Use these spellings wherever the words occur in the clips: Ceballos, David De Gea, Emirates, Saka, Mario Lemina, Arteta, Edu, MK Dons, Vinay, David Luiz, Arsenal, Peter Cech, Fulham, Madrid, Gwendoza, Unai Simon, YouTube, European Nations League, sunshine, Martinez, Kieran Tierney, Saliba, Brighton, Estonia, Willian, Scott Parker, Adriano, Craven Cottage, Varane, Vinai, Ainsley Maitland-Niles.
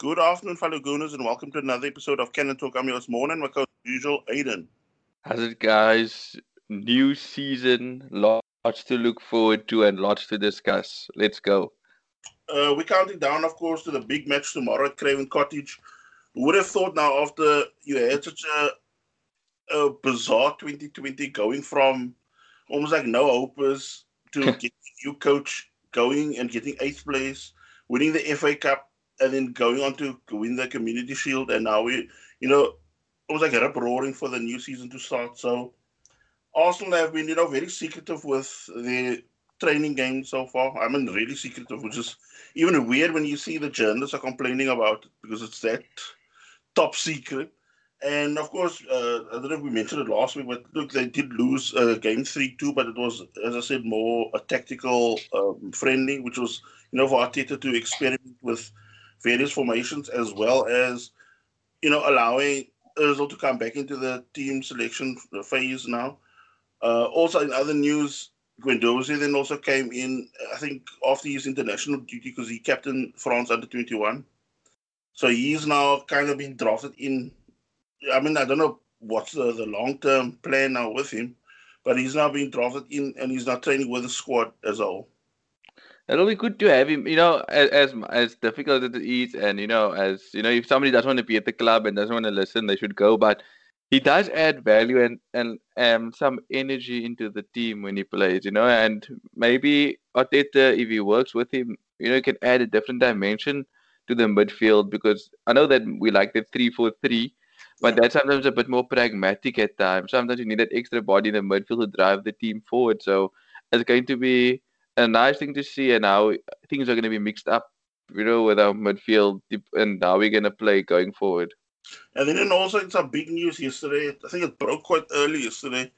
Good afternoon, fellow Gooners, and welcome to another episode of Cannon Talk. I'm your host, Morning, my co-usual, Aiden. How's it, guys? New season, lots to look forward to and lots to discuss. Let's go. We're counting down, of course, to the big match tomorrow at Craven Cottage. Who would have thought now, after you had such a bizarre 2020, going from almost like no hopers to getting a new coach, going and getting 8th place, winning the FA Cup, and then going on to win the Community Shield, and now we, it was like a roaring for the new season to start. So Arsenal have been, very secretive with their training game so far. I mean, really secretive, which is even weird when you see the journalists are complaining about it because it's that top secret. And of course, I don't know if we mentioned it last week, but look, they did lose game 3-2, but it was, as I said, more a tactical friendly, which was, for Arteta to experiment with various formations, as well as, allowing Ozil to come back into the team selection phase now. Also, in other news, Guendouzi then also came in, I think, after his international duty because he captained France under-21. So he's now kind of been drafted in. I mean, I don't know what's the long-term plan now with him, but he's now being drafted in and he's now training with the squad as a whole. It'll be good to have him, as difficult as it is, and, if somebody doesn't want to be at the club and doesn't want to listen, they should go. But he does add value and some energy into the team when he plays, and maybe Arteta, if he works with him, can add a different dimension to the midfield, because I know that we like the 3-4-3, but that's sometimes a bit more pragmatic at times. Sometimes you need that extra body in the midfield to drive the team forward. So it's going to be a nice thing to see, and how things are going to be mixed up, with our midfield and how we're going to play going forward. And then also, it's a big news yesterday. I think it broke quite early yesterday.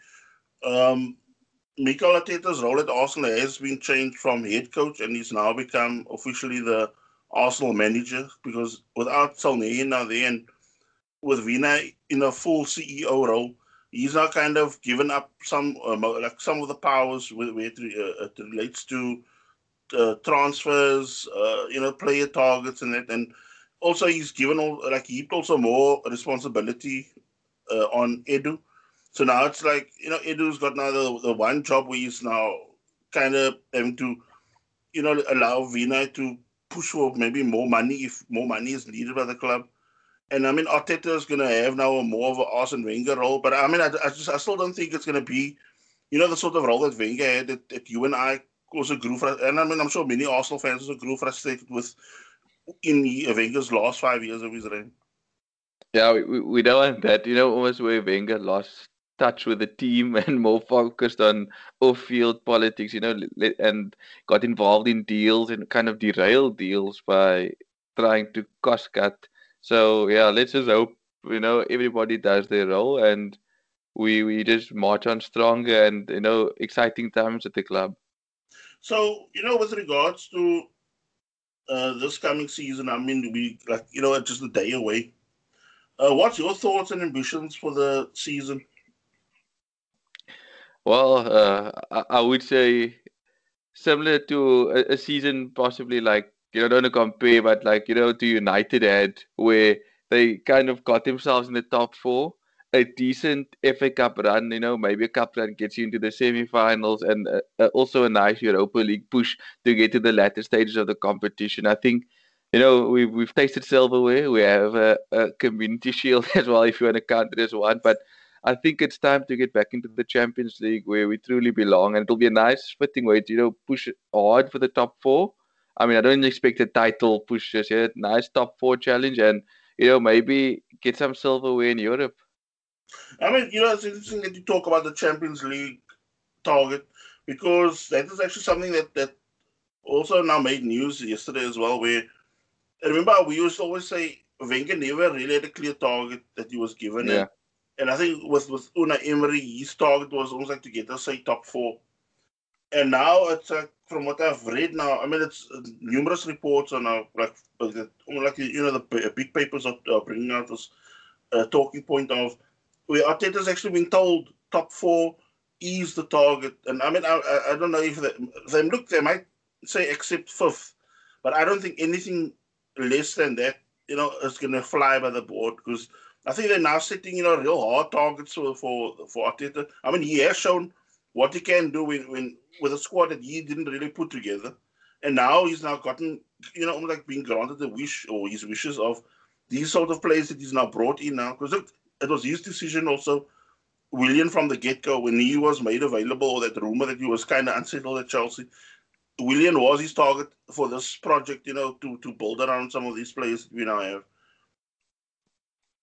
Mikel Arteta's role at Arsenal has been changed from head coach, and he's now become officially the Arsenal manager, because without Sanllehi now there and with Vinai in a full CEO role, he's now kind of given up some of the powers where it relates to transfers, player targets and that. And also he's given heaped also more responsibility on Edu. So now it's Edu's got now the one job where he's now kind of having to, allow Vinay to push for maybe more money if more money is needed by the club. And, Arteta is going to have now more of an Arsene Wenger role. But, I still don't think it's going to be, the sort of role that Wenger had that you and I also grew frustrated. And, I'm sure many Arsenal fans also grew frustrated with in Wenger's last 5 years of his reign. Yeah, we don't want that. Almost where Wenger lost touch with the team and more focused on off-field politics, and got involved in deals and kind of derailed deals by trying to cost-cut. So, yeah, let's just hope, everybody does their role and we just march on stronger and, exciting times at the club. So, with regards to this coming season, just a day away. What's your thoughts and ambitions for the season? Well, I would say similar to a season possibly like, don't want to compare, but to United had, where they kind of got themselves in the top four. A decent FA Cup run, maybe a cup run gets you into the semi-finals, and also a nice Europa League push to get to the latter stages of the competition. I think, we've tasted silverware. We have a Community Shield as well, if you want to count it as one. But I think it's time to get back into the Champions League where we truly belong, and it'll be a nice fitting way to, push hard for the top four. I don't expect a title push just yet. Nice top four challenge and, maybe get some silverware in Europe. It's interesting that you talk about the Champions League target, because that is actually something that also now made news yesterday as well, where I remember we used to always say Wenger never really had a clear target that he was given. Yeah. And I think with Unai Emery, his target was almost like to get us, say, top four. And now it's from what I've read now, it's numerous reports on the big papers are bringing out this talking point of where Arteta's actually been told top four is the target. And I don't know if they might say accept fifth, but I don't think anything less than that you know, is going to fly by the board, because I think they're now setting, you know, real hard targets for Arteta. I mean, he has shown what he can do with a squad that he didn't really put together. And now he's now gotten, you know, like being granted the wish or his wishes of these sort of players that he's now brought in now. Because it was his decision also, Willian from the get-go, when he was made available, or that rumour that he was kind of unsettled at Chelsea, Willian was his target for this project, you know, to build around some of these players that we now have.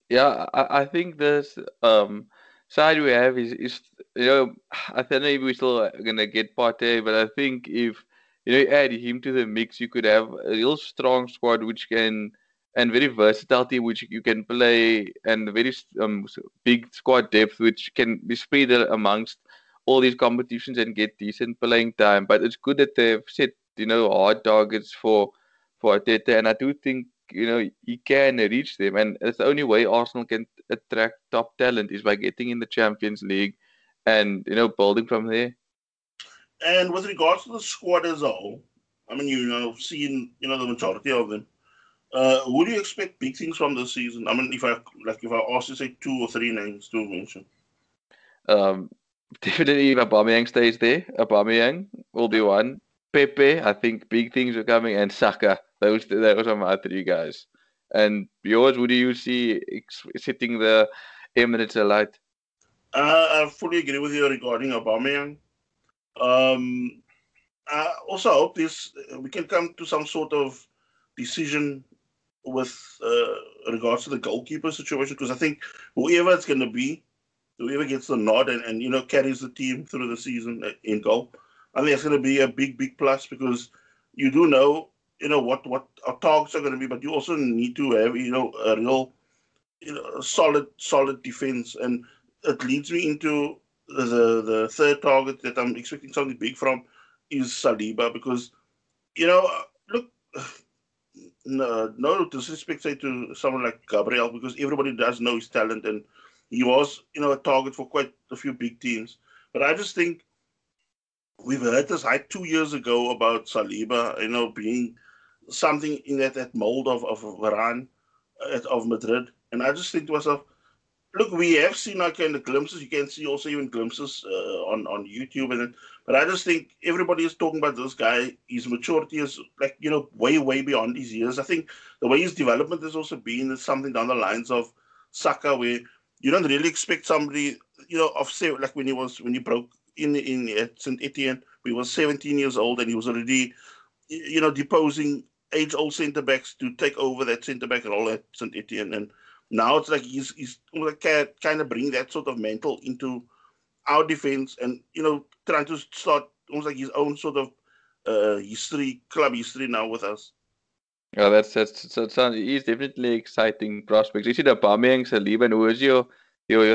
Yeah, I think this side we have is, you know, I don't know if we're still going to get Partey, but I think if, you know, you add him to the mix, you could have a real strong squad which can, and very versatile team which you can play, and very big squad depth which can be spread amongst all these competitions and get decent playing time. But it's good that they've set, you know, hard targets for Arteta, and I do think, you know, he can reach them, and it's the only way Arsenal can attract top talent is by getting in the Champions League and, you know, building from there. And with regards to the squad as a whole, I mean, you know, seeing, you know, the majority of them, who do you expect big things from this season? I mean, if I ask you, say, 2 or 3 names to mention. Definitely if Aubameyang stays there, Aubameyang will be one. Pepe, I think big things are coming, and Saka. Those are my 3 guys. And yours, who do you see sitting the Emirates alight? I fully agree with you regarding Aubameyang. I also hope we can come to some sort of decision with regards to the goalkeeper situation, because I think whoever it's going to be, whoever gets the nod and you know, carries the team through the season in goal, I think it's going to be a big, big plus, because you do know, you know, what our targets are going to be, but you also need to have, you know, a real, you know, solid defense. And it leads me into the third target that I'm expecting something big from is Saliba, because, you know, look, no disrespect, say, to someone like Gabriel, because everybody does know his talent, and he was, you know, a target for quite a few big teams. But I just think we've heard this hype 2 years ago about Saliba, you know, being something in that mold of Varane, of Madrid. And I just think to myself, look, we have seen our kind of glimpses. You can see also even glimpses on YouTube. But I just think everybody is talking about this guy. His maturity is, like, you know, way, way beyond his years. I think the way his development has also been is something down the lines of Saka, where you don't really expect somebody, you know, of, say, like when he broke in at Saint Etienne, he was 17 years old, and he was already, you know, deposing age-old centre-backs to take over that centre-back role at Saint Etienne. And now it's like he's kind of bringing that sort of mantle into our defence, and, you know, trying to start almost like his own sort of history, club history now with us. Yeah, that's he's definitely exciting prospects. You see the Aubameyang, Saliba, and who is your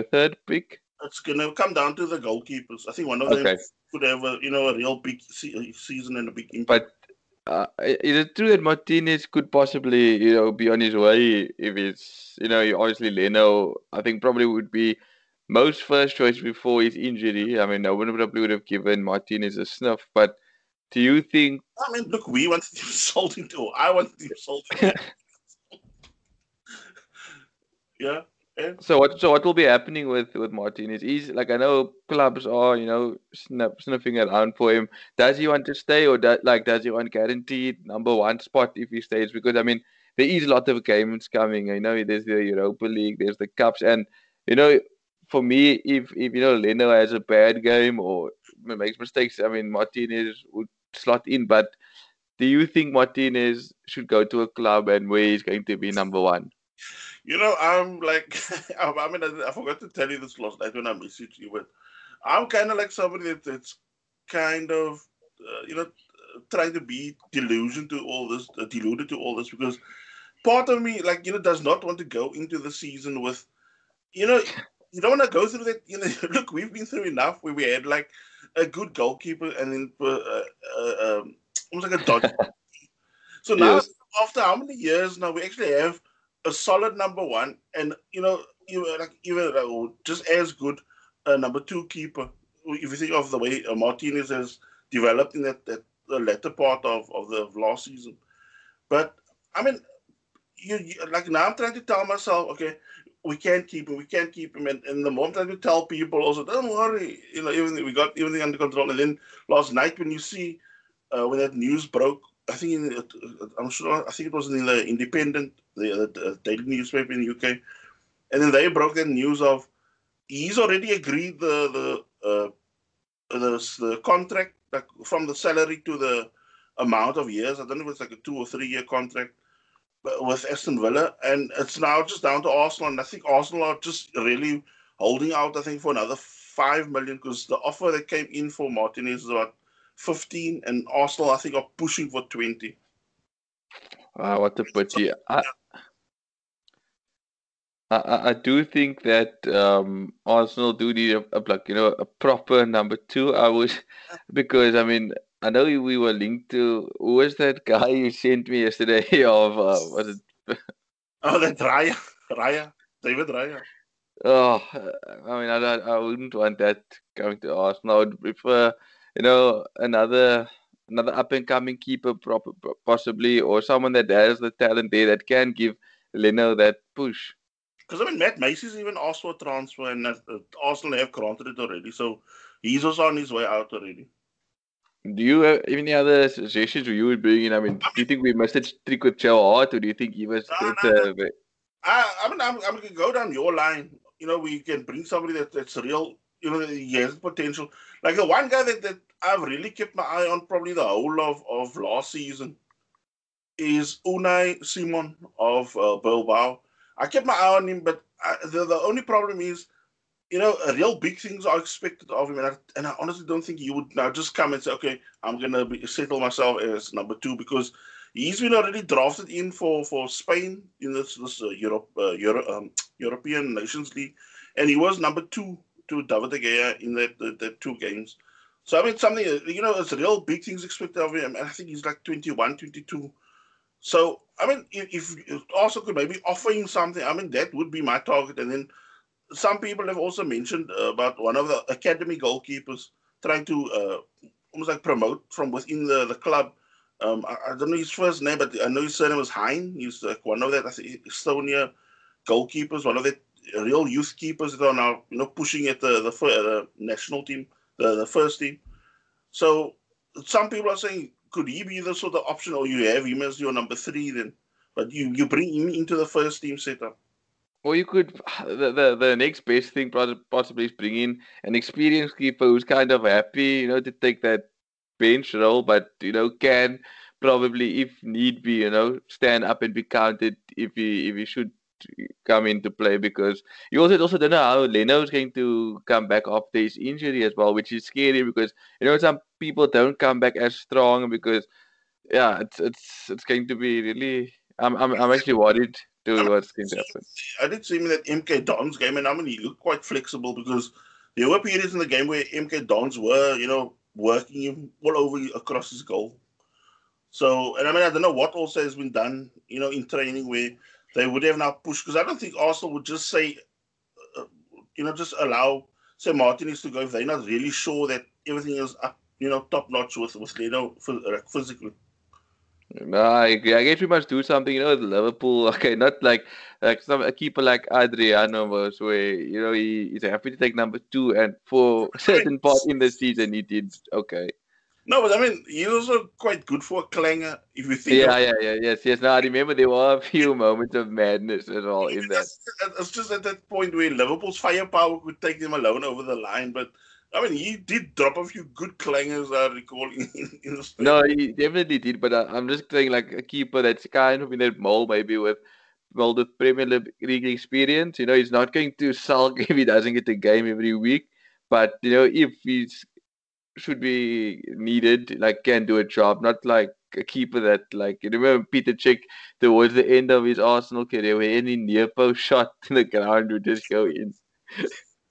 third pick? It's going to come down to the goalkeepers. I think one of them could have a, you know, a real big season and a big impact. But is it true that Martinez could possibly, you know, be on his way if it's, you know, obviously Leno, I think, probably would be most first choice before his injury. I mean, I wouldn't probably would have given Martinez a snuff, but do you think... I mean, look, we wanted to insult him too. I wanted to insult him. Yeah. Yeah. So what will be happening with Martinez? He's, like, I know clubs are, you know, sniffing around for him. Does he want to stay, or does he want guaranteed number 1 spot if he stays? Because, I mean, there is a lot of games coming. You know, there's the Europa League, there's the Cups, and, you know, for me, if you know, Leno has a bad game or makes mistakes, I mean, Martinez would slot in. But do you think Martinez should go to a club and where he's going to be number 1? You know, I'm like, I mean, I forgot to tell you this last night when I messaged you, but I'm kind of like somebody that's kind of, you know, trying to be deluded to all this, because part of me, like, you know, does not want to go into the season with, you know, you don't want to go through that, you know, look, we've been through enough where we had, like, a good goalkeeper and then almost like a dodgy. So now, yes, after how many years now, we actually have a solid number 1, and, you know, even just as good a number 2 keeper. If you think of the way Martinez has developed in that the latter part of the last season, but I mean, you like now I'm trying to tell myself, okay, we can't keep him, and the more I'm trying to tell people also, don't worry, you know, even we got everything under control. And then last night when you see when that news broke, I think it was in the Independent, the daily newspaper in the UK, and then they broke that news of he's already agreed the contract, like from the salary to the amount of years. I don't know if it's like a 2 or 3 year contract with Aston Villa, and it's now just down to Arsenal. And I think Arsenal are just really holding out, I think, for another 5 million, because the offer that came in for Martinez is about 15, and Arsenal, I think, are pushing for 20. Wow, what a pity. I do think that Arsenal do need a proper number 2. I would, because I mean, I know we were linked to, who was that guy you sent me yesterday of was it? Oh, that's Raya, David Raya. Oh, I mean, I wouldn't want that coming to Arsenal. I would prefer, you know, another up and coming keeper, possibly, or someone that has the talent there that can give Leno that push. Because I mean, Matt Macy's even asked for a transfer, and Arsenal have granted it already, so he's also on his way out already. Do you have any other suggestions you would bring in? I mean, do you think we missed a trick with Joe Hart, or do you think he was... No. I'm going to go down your line. You know, we can bring somebody that's real, you know, he has potential. Like the one guy that I've really kept my eye on probably the whole of last season is Unai Simon of Bilbao. I kept my eye on him, but the only problem is, you know, real big things are expected of him, and I honestly don't think he would now just come and say, okay, I'm going to settle myself as number 2, because he's been already drafted in for Spain in this European Nations League, and he was number 2 to David De Gea in that 2 games. So, I mean, something, you know, it's real big things expected of him, and I think he's like 21, 22. So, I mean, if Arsenal could maybe offer him something, I mean, that would be my target, and then some people have also mentioned about one of the academy goalkeepers trying to almost like promote from within the club. I don't know his first name, but I know his surname was Hein. He's like one of that, I think, Estonia goalkeepers, one of the real youth keepers that are now, you know, pushing at the national team, the first team. So some people are saying, could he be the sort of option, or you have him as your number 3 then, but you bring him into the first team setup? Or you could, the next best thing possibly is bring in an experienced keeper who's kind of happy, you know, to take that bench role, but, you know, can probably, if need be, you know, stand up and be counted if he should come into play, because you also don't know how Leno's going to come back after his injury as well, which is scary because, you know, some people don't come back as strong because, yeah, it's going to be really... I'm actually worried. I did see him in that MK Dons game, and I mean, he looked quite flexible because there were periods in the game where MK Dons were, you know, working him all over across his goal. So, and I mean, I don't know what also has been done, you know, in training where they would have now pushed, because I don't think Arsenal would just say, you know, just allow, say, Martinez to go if they're not really sure that everything is up, you know, top notch with Leno physically. No, I guess we must do something, you know, with Liverpool. Okay, not like some a keeper like Adriano was, where, you know, he's happy to take number 2, and for a certain part in the season, he did okay. No, but I mean, he's also quite good for a clanger, if you think. Yes. Now I remember there were a few moments of madness as well in that. It's just at that point where Liverpool's firepower could take them alone over the line, but. I mean, he did drop a few good clangers, I recall, in the state. No, he definitely did, but I'm just saying, like, a keeper that's kind of in that mold, maybe with Premier League experience. You know, he's not going to sulk if he doesn't get a game every week, but, you know, if he should be needed, like, can do a job, not like a keeper that, like, you remember Peter Cech towards the end of his Arsenal career, where any near-post shot in the ground would just go in.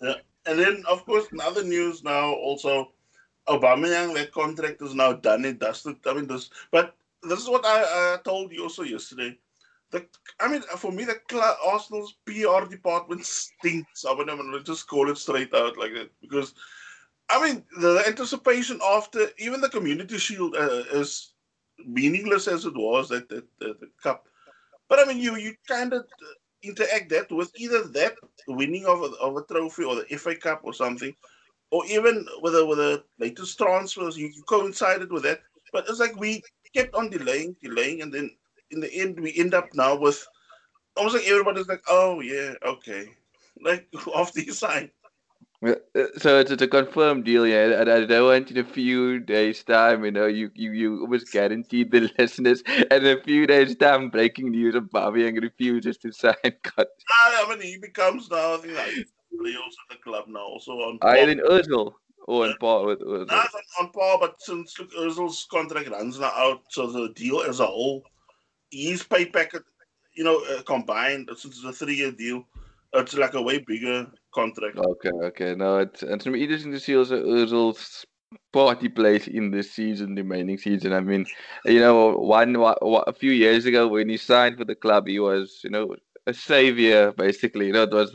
Yeah. And then, of course, in other news now, also, Aubameyang, that contract is now done and dusted. I mean, this is what I told you also yesterday. For me, the Arsenal's PR department stinks. I mean, I'm going to just call it straight out like that. Because, I mean, the anticipation after, even the Community Shield, as meaningless as it was, that cup, But I mean, you kind of interact that with either that winning of a trophy or the FA Cup or something, or even with the latest transfers, you coincided with that. But it's like we kept on delaying, and then in the end, we end up now with almost like everybody's like, oh, yeah, okay, like off the sign. So it's a confirmed deal, yeah. I don't want in a few days' time, you almost guaranteed the listeners, and in a few days' time, breaking news of Aubameyang refuses to sign. He becomes now the Leos of the club now, so on. Then Ozil, on par with Ozil. Not on par, but since Ozil's contract runs now out, so the deal as a whole, his pay packet, combined, since it's a 3-year deal, it's like a way bigger contract. Okay. No, it's interesting to see also Ozil's party place in this remaining season. I mean, a few years ago when he signed for the club, he was, a savior, basically. It was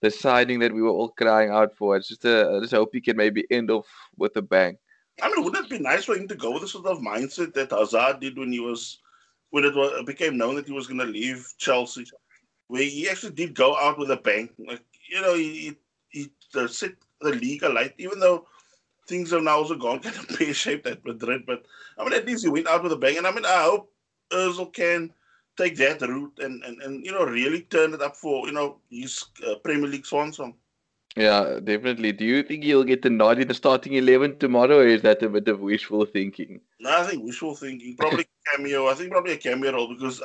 the signing that we were all crying out for. It's just I just hope he can maybe end off with a bang. I mean, wouldn't it be nice for him to go with the sort of mindset that Hazard did when it became known that he was going to leave Chelsea? Where he actually did go out with a bang. Like, he set the league alight, even though things have now also gone kind of pear-shaped at Madrid. But, at least he went out with a bang. And, I hope Ozil can take that route and really turn it up for, his Premier League swan song. Yeah, definitely. Do you think he'll get the nod in the starting 11 tomorrow, or is that a bit of wishful thinking? No, I think wishful thinking. Probably cameo. I think probably a cameo role, because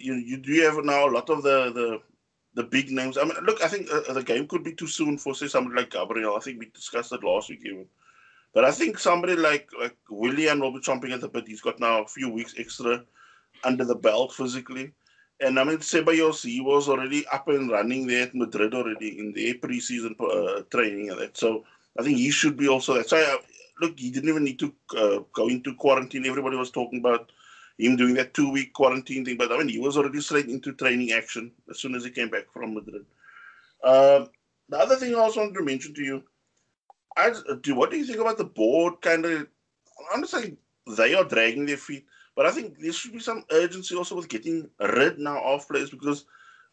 you do have now a lot of the big names. I think the game could be too soon for, say, somebody like Gabriel. I think we discussed it last week even. But I think somebody like Willian will be chomping at the bit. He's got now a few weeks extra under the belt physically. And Ceballos, he was already up and running there at Madrid already in the pre-season training and that. So I think he should be also that. So he didn't even need to go into quarantine. Everybody was talking about him doing that 2-week quarantine thing. But he was already straight into training action as soon as he came back from Madrid. The other thing I also wanted to mention to you, what do you think about the board? Kind of, I'm not saying they are dragging their feet, but I think there should be some urgency also with getting rid now of players, because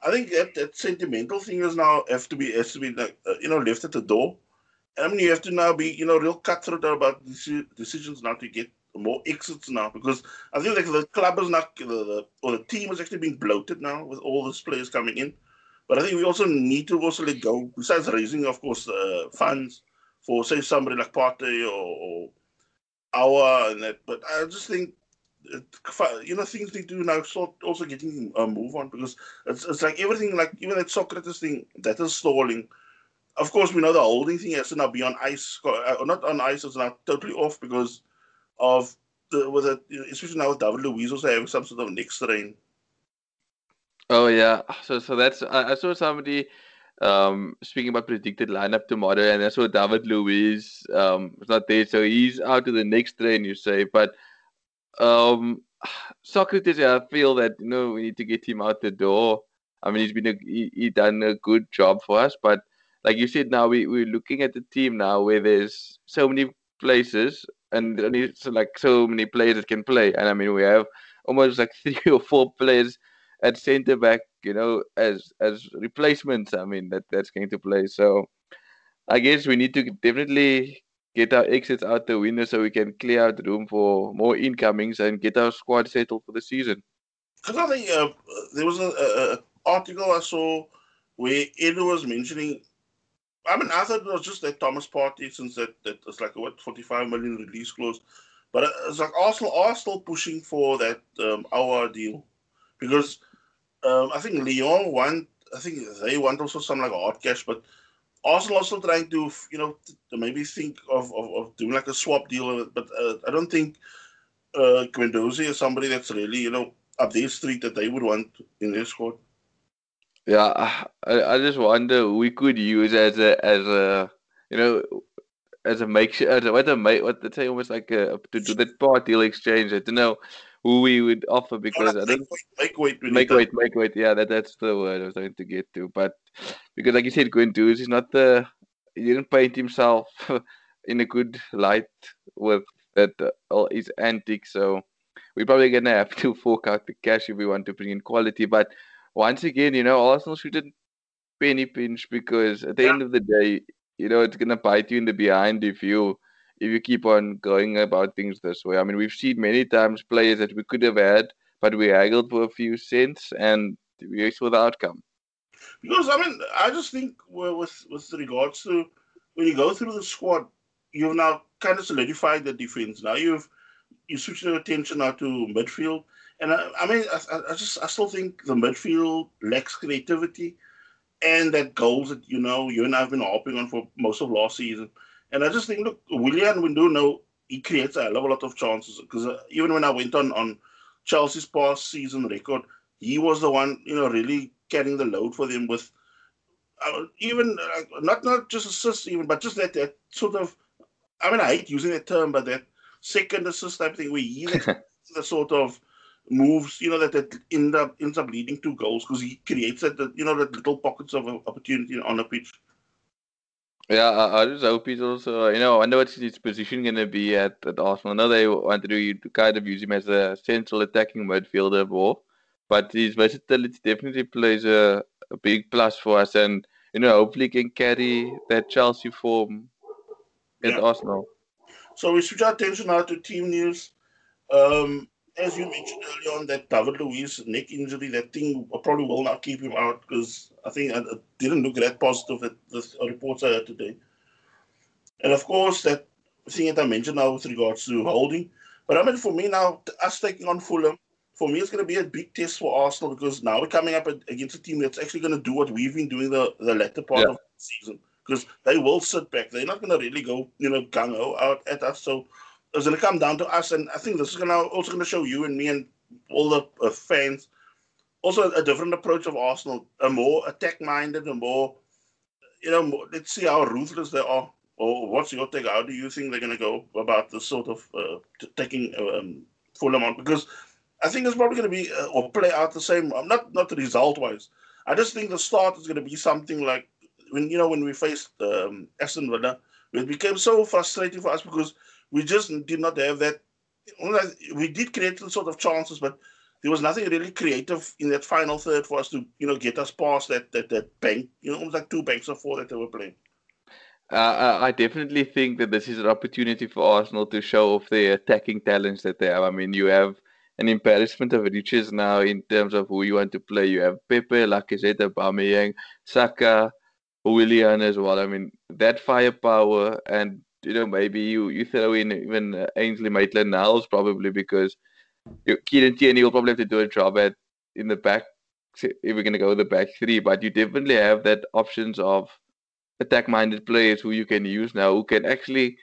I think that sentimental thing is now has to be left at the door. And you have to now be real cutthroat about decisions now to get more exits now, because I think the club is not or the team is actually being bloated now with all these players coming in. But I think we also need to let go, besides raising, of course, funds for, say, somebody like Partey or Awa and that. But I just think, things they do now start also getting a move on, because it's like everything, like even that Socrates thing, that is stalling. Of course, we know the holding thing has to now be on ice, or not on ice, it's now totally off because of especially now with David Luiz also having some sort of neck strain. Oh yeah, so that's I saw somebody speaking about predicted lineup tomorrow, and I saw David Luiz is not there, so he's out to the next strain, you say, but. Socrates, I feel that we need to get him out the door. He's been he done a good job for us, but like you said, now we're looking at the team now where there's so many places and only so many players that can play, and we have almost like 3 or 4 players at centre back, as replacements. That's going to play. So I guess we need to definitely get our exits out the window so we can clear out room for more incomings and get our squad settled for the season. Because I think there was an article I saw where Edu was mentioning, I thought it was just that Thomas Partey, since that was $45 million release clause. But it's like Arsenal are still pushing for that our deal, because I think Lyon want also some hard cash, but Arsenal are still trying to, to maybe think of doing a swap deal, but I don't think Gwendoza is somebody that's really, up their street that they would want in their squad. Yeah, I just wonder who we could use as a makeshift, to do that part deal exchange. I don't know who we would offer, because I think make weight. Yeah, that's the word I was trying to get to. But because, like you said, Guendouzi is not he didn't paint himself in a good light with that all his antics. So we're probably going to have to fork out the cash if we want to bring in quality. But once again, you know, Arsenal shouldn't penny pinch, because at the end of the day, you know, it's going to bite you in the behind if you keep on going about things this way. I mean, we've seen many times players that we could have had, but we haggled for a few cents and we saw the outcome. Because, I mean, I just think with regards to when you go through the squad, you've now kind of solidified the defense. Now you switch your attention now to midfield. And I still think the midfield lacks creativity and that goals that, you know, you and I have been harping on for most of last season. And I just think, look, Willian, we do know he creates a lot of chances, because even when I went on Chelsea's past season record, he was the one, you know, really carrying the load for them with not just assists even, but just that sort of, I mean, I hate using that term, but that second assist type thing where he's the sort of moves, you know, that ends up leading to goals, because he creates that little pockets of opportunity on the pitch. Yeah, I just hope he's also, you know, I wonder what's his position going to be at Arsenal. I know they want to kind of use him as a central attacking midfielder more, but his versatility definitely plays a big plus for us, and, you know, hopefully he can carry that Chelsea form at Arsenal. So we switch our attention now to team news. As you mentioned earlier on, that David Luiz neck injury, that thing probably will not keep him out, because I think it didn't look that positive at the reports I heard today. And of course, that thing that I mentioned now with regards to holding. But I mean, for me now, us taking on Fulham, for me it's going to be a big test for Arsenal, because now we're coming up against a team that's actually going to do what we've been doing the latter part of the season, because they will sit back. They're not going to really go, you know, gung-ho out at us. So it's going to come down to us, and I think this is also going to show you and me and all the fans also a different approach of Arsenal, a more attack-minded, a more, you know, let's see how ruthless they are. Or what's your take? How do you think they're going to go about this sort of taking Fulham on? Because I think it's probably going to be or play out the same. Not the result-wise. I just think the start is going to be something like when we faced Aston Villa, it became so frustrating for us because we just did not have that. We did create sort of chances, but there was nothing really creative in that final third for us to, you know, get us past that bank, you know, almost like two banks of four that they were playing. I definitely think that this is an opportunity for Arsenal to show off the attacking talents that they have. I mean, you have an embarrassment of riches now in terms of who you want to play. You have Pepe, like I said, Aubameyang, Saka, Willian as well. I mean, that firepower, and you know, maybe you throw in even Ainsley Maitland-Niles probably, because Kieran Tierney will probably have to do a job in the back if we're going to go with the back three. But you definitely have that options of attack-minded players who you can use now, who can actually,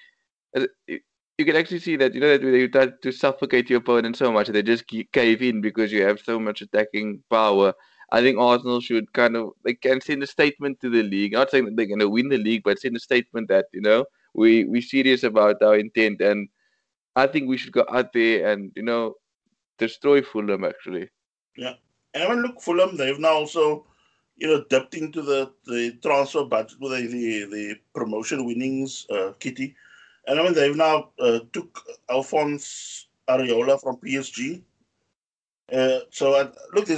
you can actually see that, you know, that you try to suffocate your opponent so much that they just cave in because you have so much attacking power. I think Arsenal should they can send a statement to the league. I'm not saying that they're going to win the league, but send a statement that, you know, We're serious about our intent, and I think we should go out there and, you know, destroy Fulham, actually. Yeah. And I mean, look, Fulham, they've now also, you know, dipped into the transfer budget with the promotion winnings, kitty. And I mean, they've now took Alphonse Areola from PSG. There's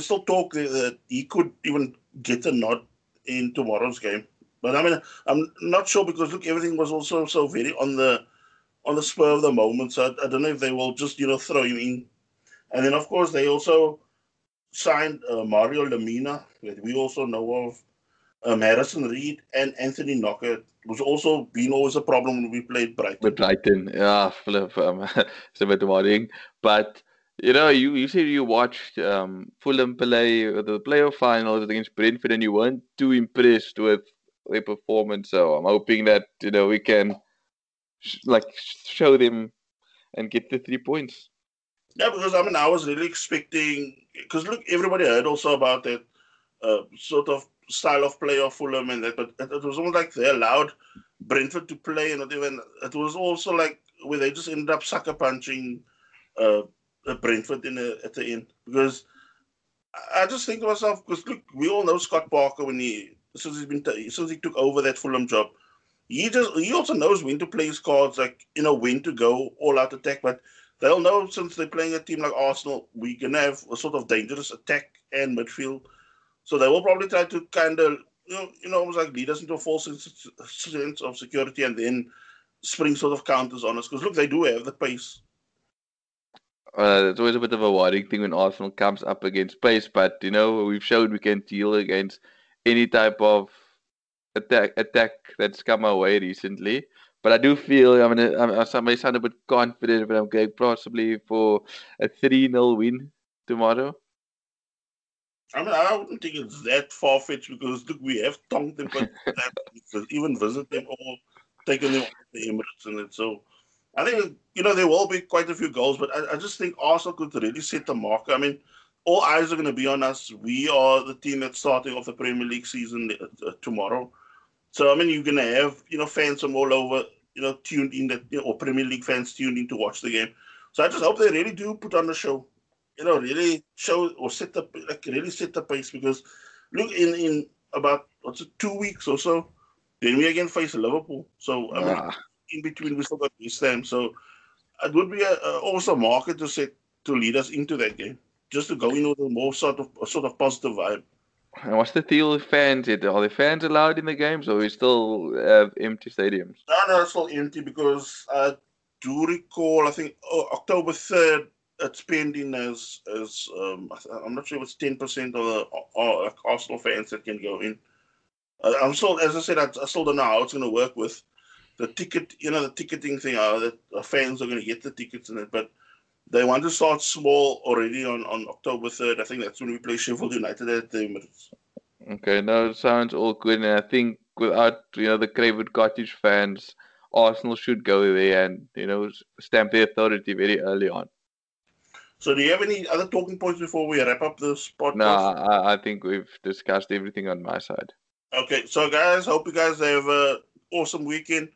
still talk that he could even get a nod in tomorrow's game. But I mean, I'm not sure because look, everything was also so very on the spur of the moment. So I don't know if they will just, you know, throw him in. And then of course they also signed Mario Lemina, that we also know of, Harrison Reed and Anthony Knocker, who's also been always a problem when we played Brighton. With Brighton, yeah, Philip, it's a bit worrying. But you know, you said you watched Fulham play the playoff final against Brentford, and you weren't too impressed with their performance, so I'm hoping that, you know, we can show them and get the 3 points. Yeah, because I mean, I was really expecting, because look, everybody heard also about that sort of style of play of Fulham and that, but it was almost like they allowed Brentford to play, and even it was also like where they just ended up sucker punching Brentford at the end, because I just think to myself, because look, we all know Scott Parker when since he took over that Fulham job, he also knows when to play his cards, like, you know, when to go all out attack. But They'll know since they're playing a team like Arsenal, we can have a sort of dangerous attack and midfield. So they will probably try to kind of, almost like lead us into a false sense of security and then spring sort of counters on us. Because, look, they do have the pace. It's always a bit of a worrying thing when Arsenal comes up against pace. But, we've shown we can deal against any type of attack that's come our way recently. But I do feel, I may sound a bit confident, but I'm going possibly for a 3-0 win tomorrow. I wouldn't think it's that far-fetched because, look, we have tongued them, but even visit them all, taken them off the Emirates and it. So I think, there will be quite a few goals, but I just think Arsenal could really set the marker. I mean, all eyes are going to be on us. We are the team that's starting off the Premier League season tomorrow. So, you're going to have, fans from all over, tuned in, or Premier League fans tuned in to watch the game. So I just hope they really do put on a show. Really show or set the pace because, look, in about 2 weeks or so, then we again face Liverpool. So, in between, we still got West Ham. So, it would be an awesome market to lead us into that game, just to go in with a more sort of positive vibe. And what's the deal with fans? Are the fans allowed in the games, or we still have empty stadiums? No, it's still empty because I do recall, I think, October 3rd, it's pending as I'm not sure if it's 10% of the Arsenal fans that can go in. I'm still, as I said, I still don't know how it's going to work with the ticket. The ticketing thing. That the fans are going to get the tickets in it, but they want to start small already on October 3rd. I think that's when we play Sheffield United at the Emirates. Okay, no, it sounds all good, and I think without the Craven Cottage fans, Arsenal should go there and stamp their authority very early on. So do you have any other talking points before we wrap up this podcast? No, I think we've discussed everything on my side. Okay, so guys, hope you guys have an awesome weekend.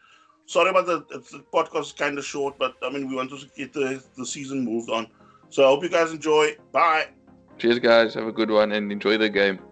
Sorry about the podcast is kind of short, but we want to get the season moved on. So I hope you guys enjoy. Bye. Cheers, guys. Have a good one and enjoy the game.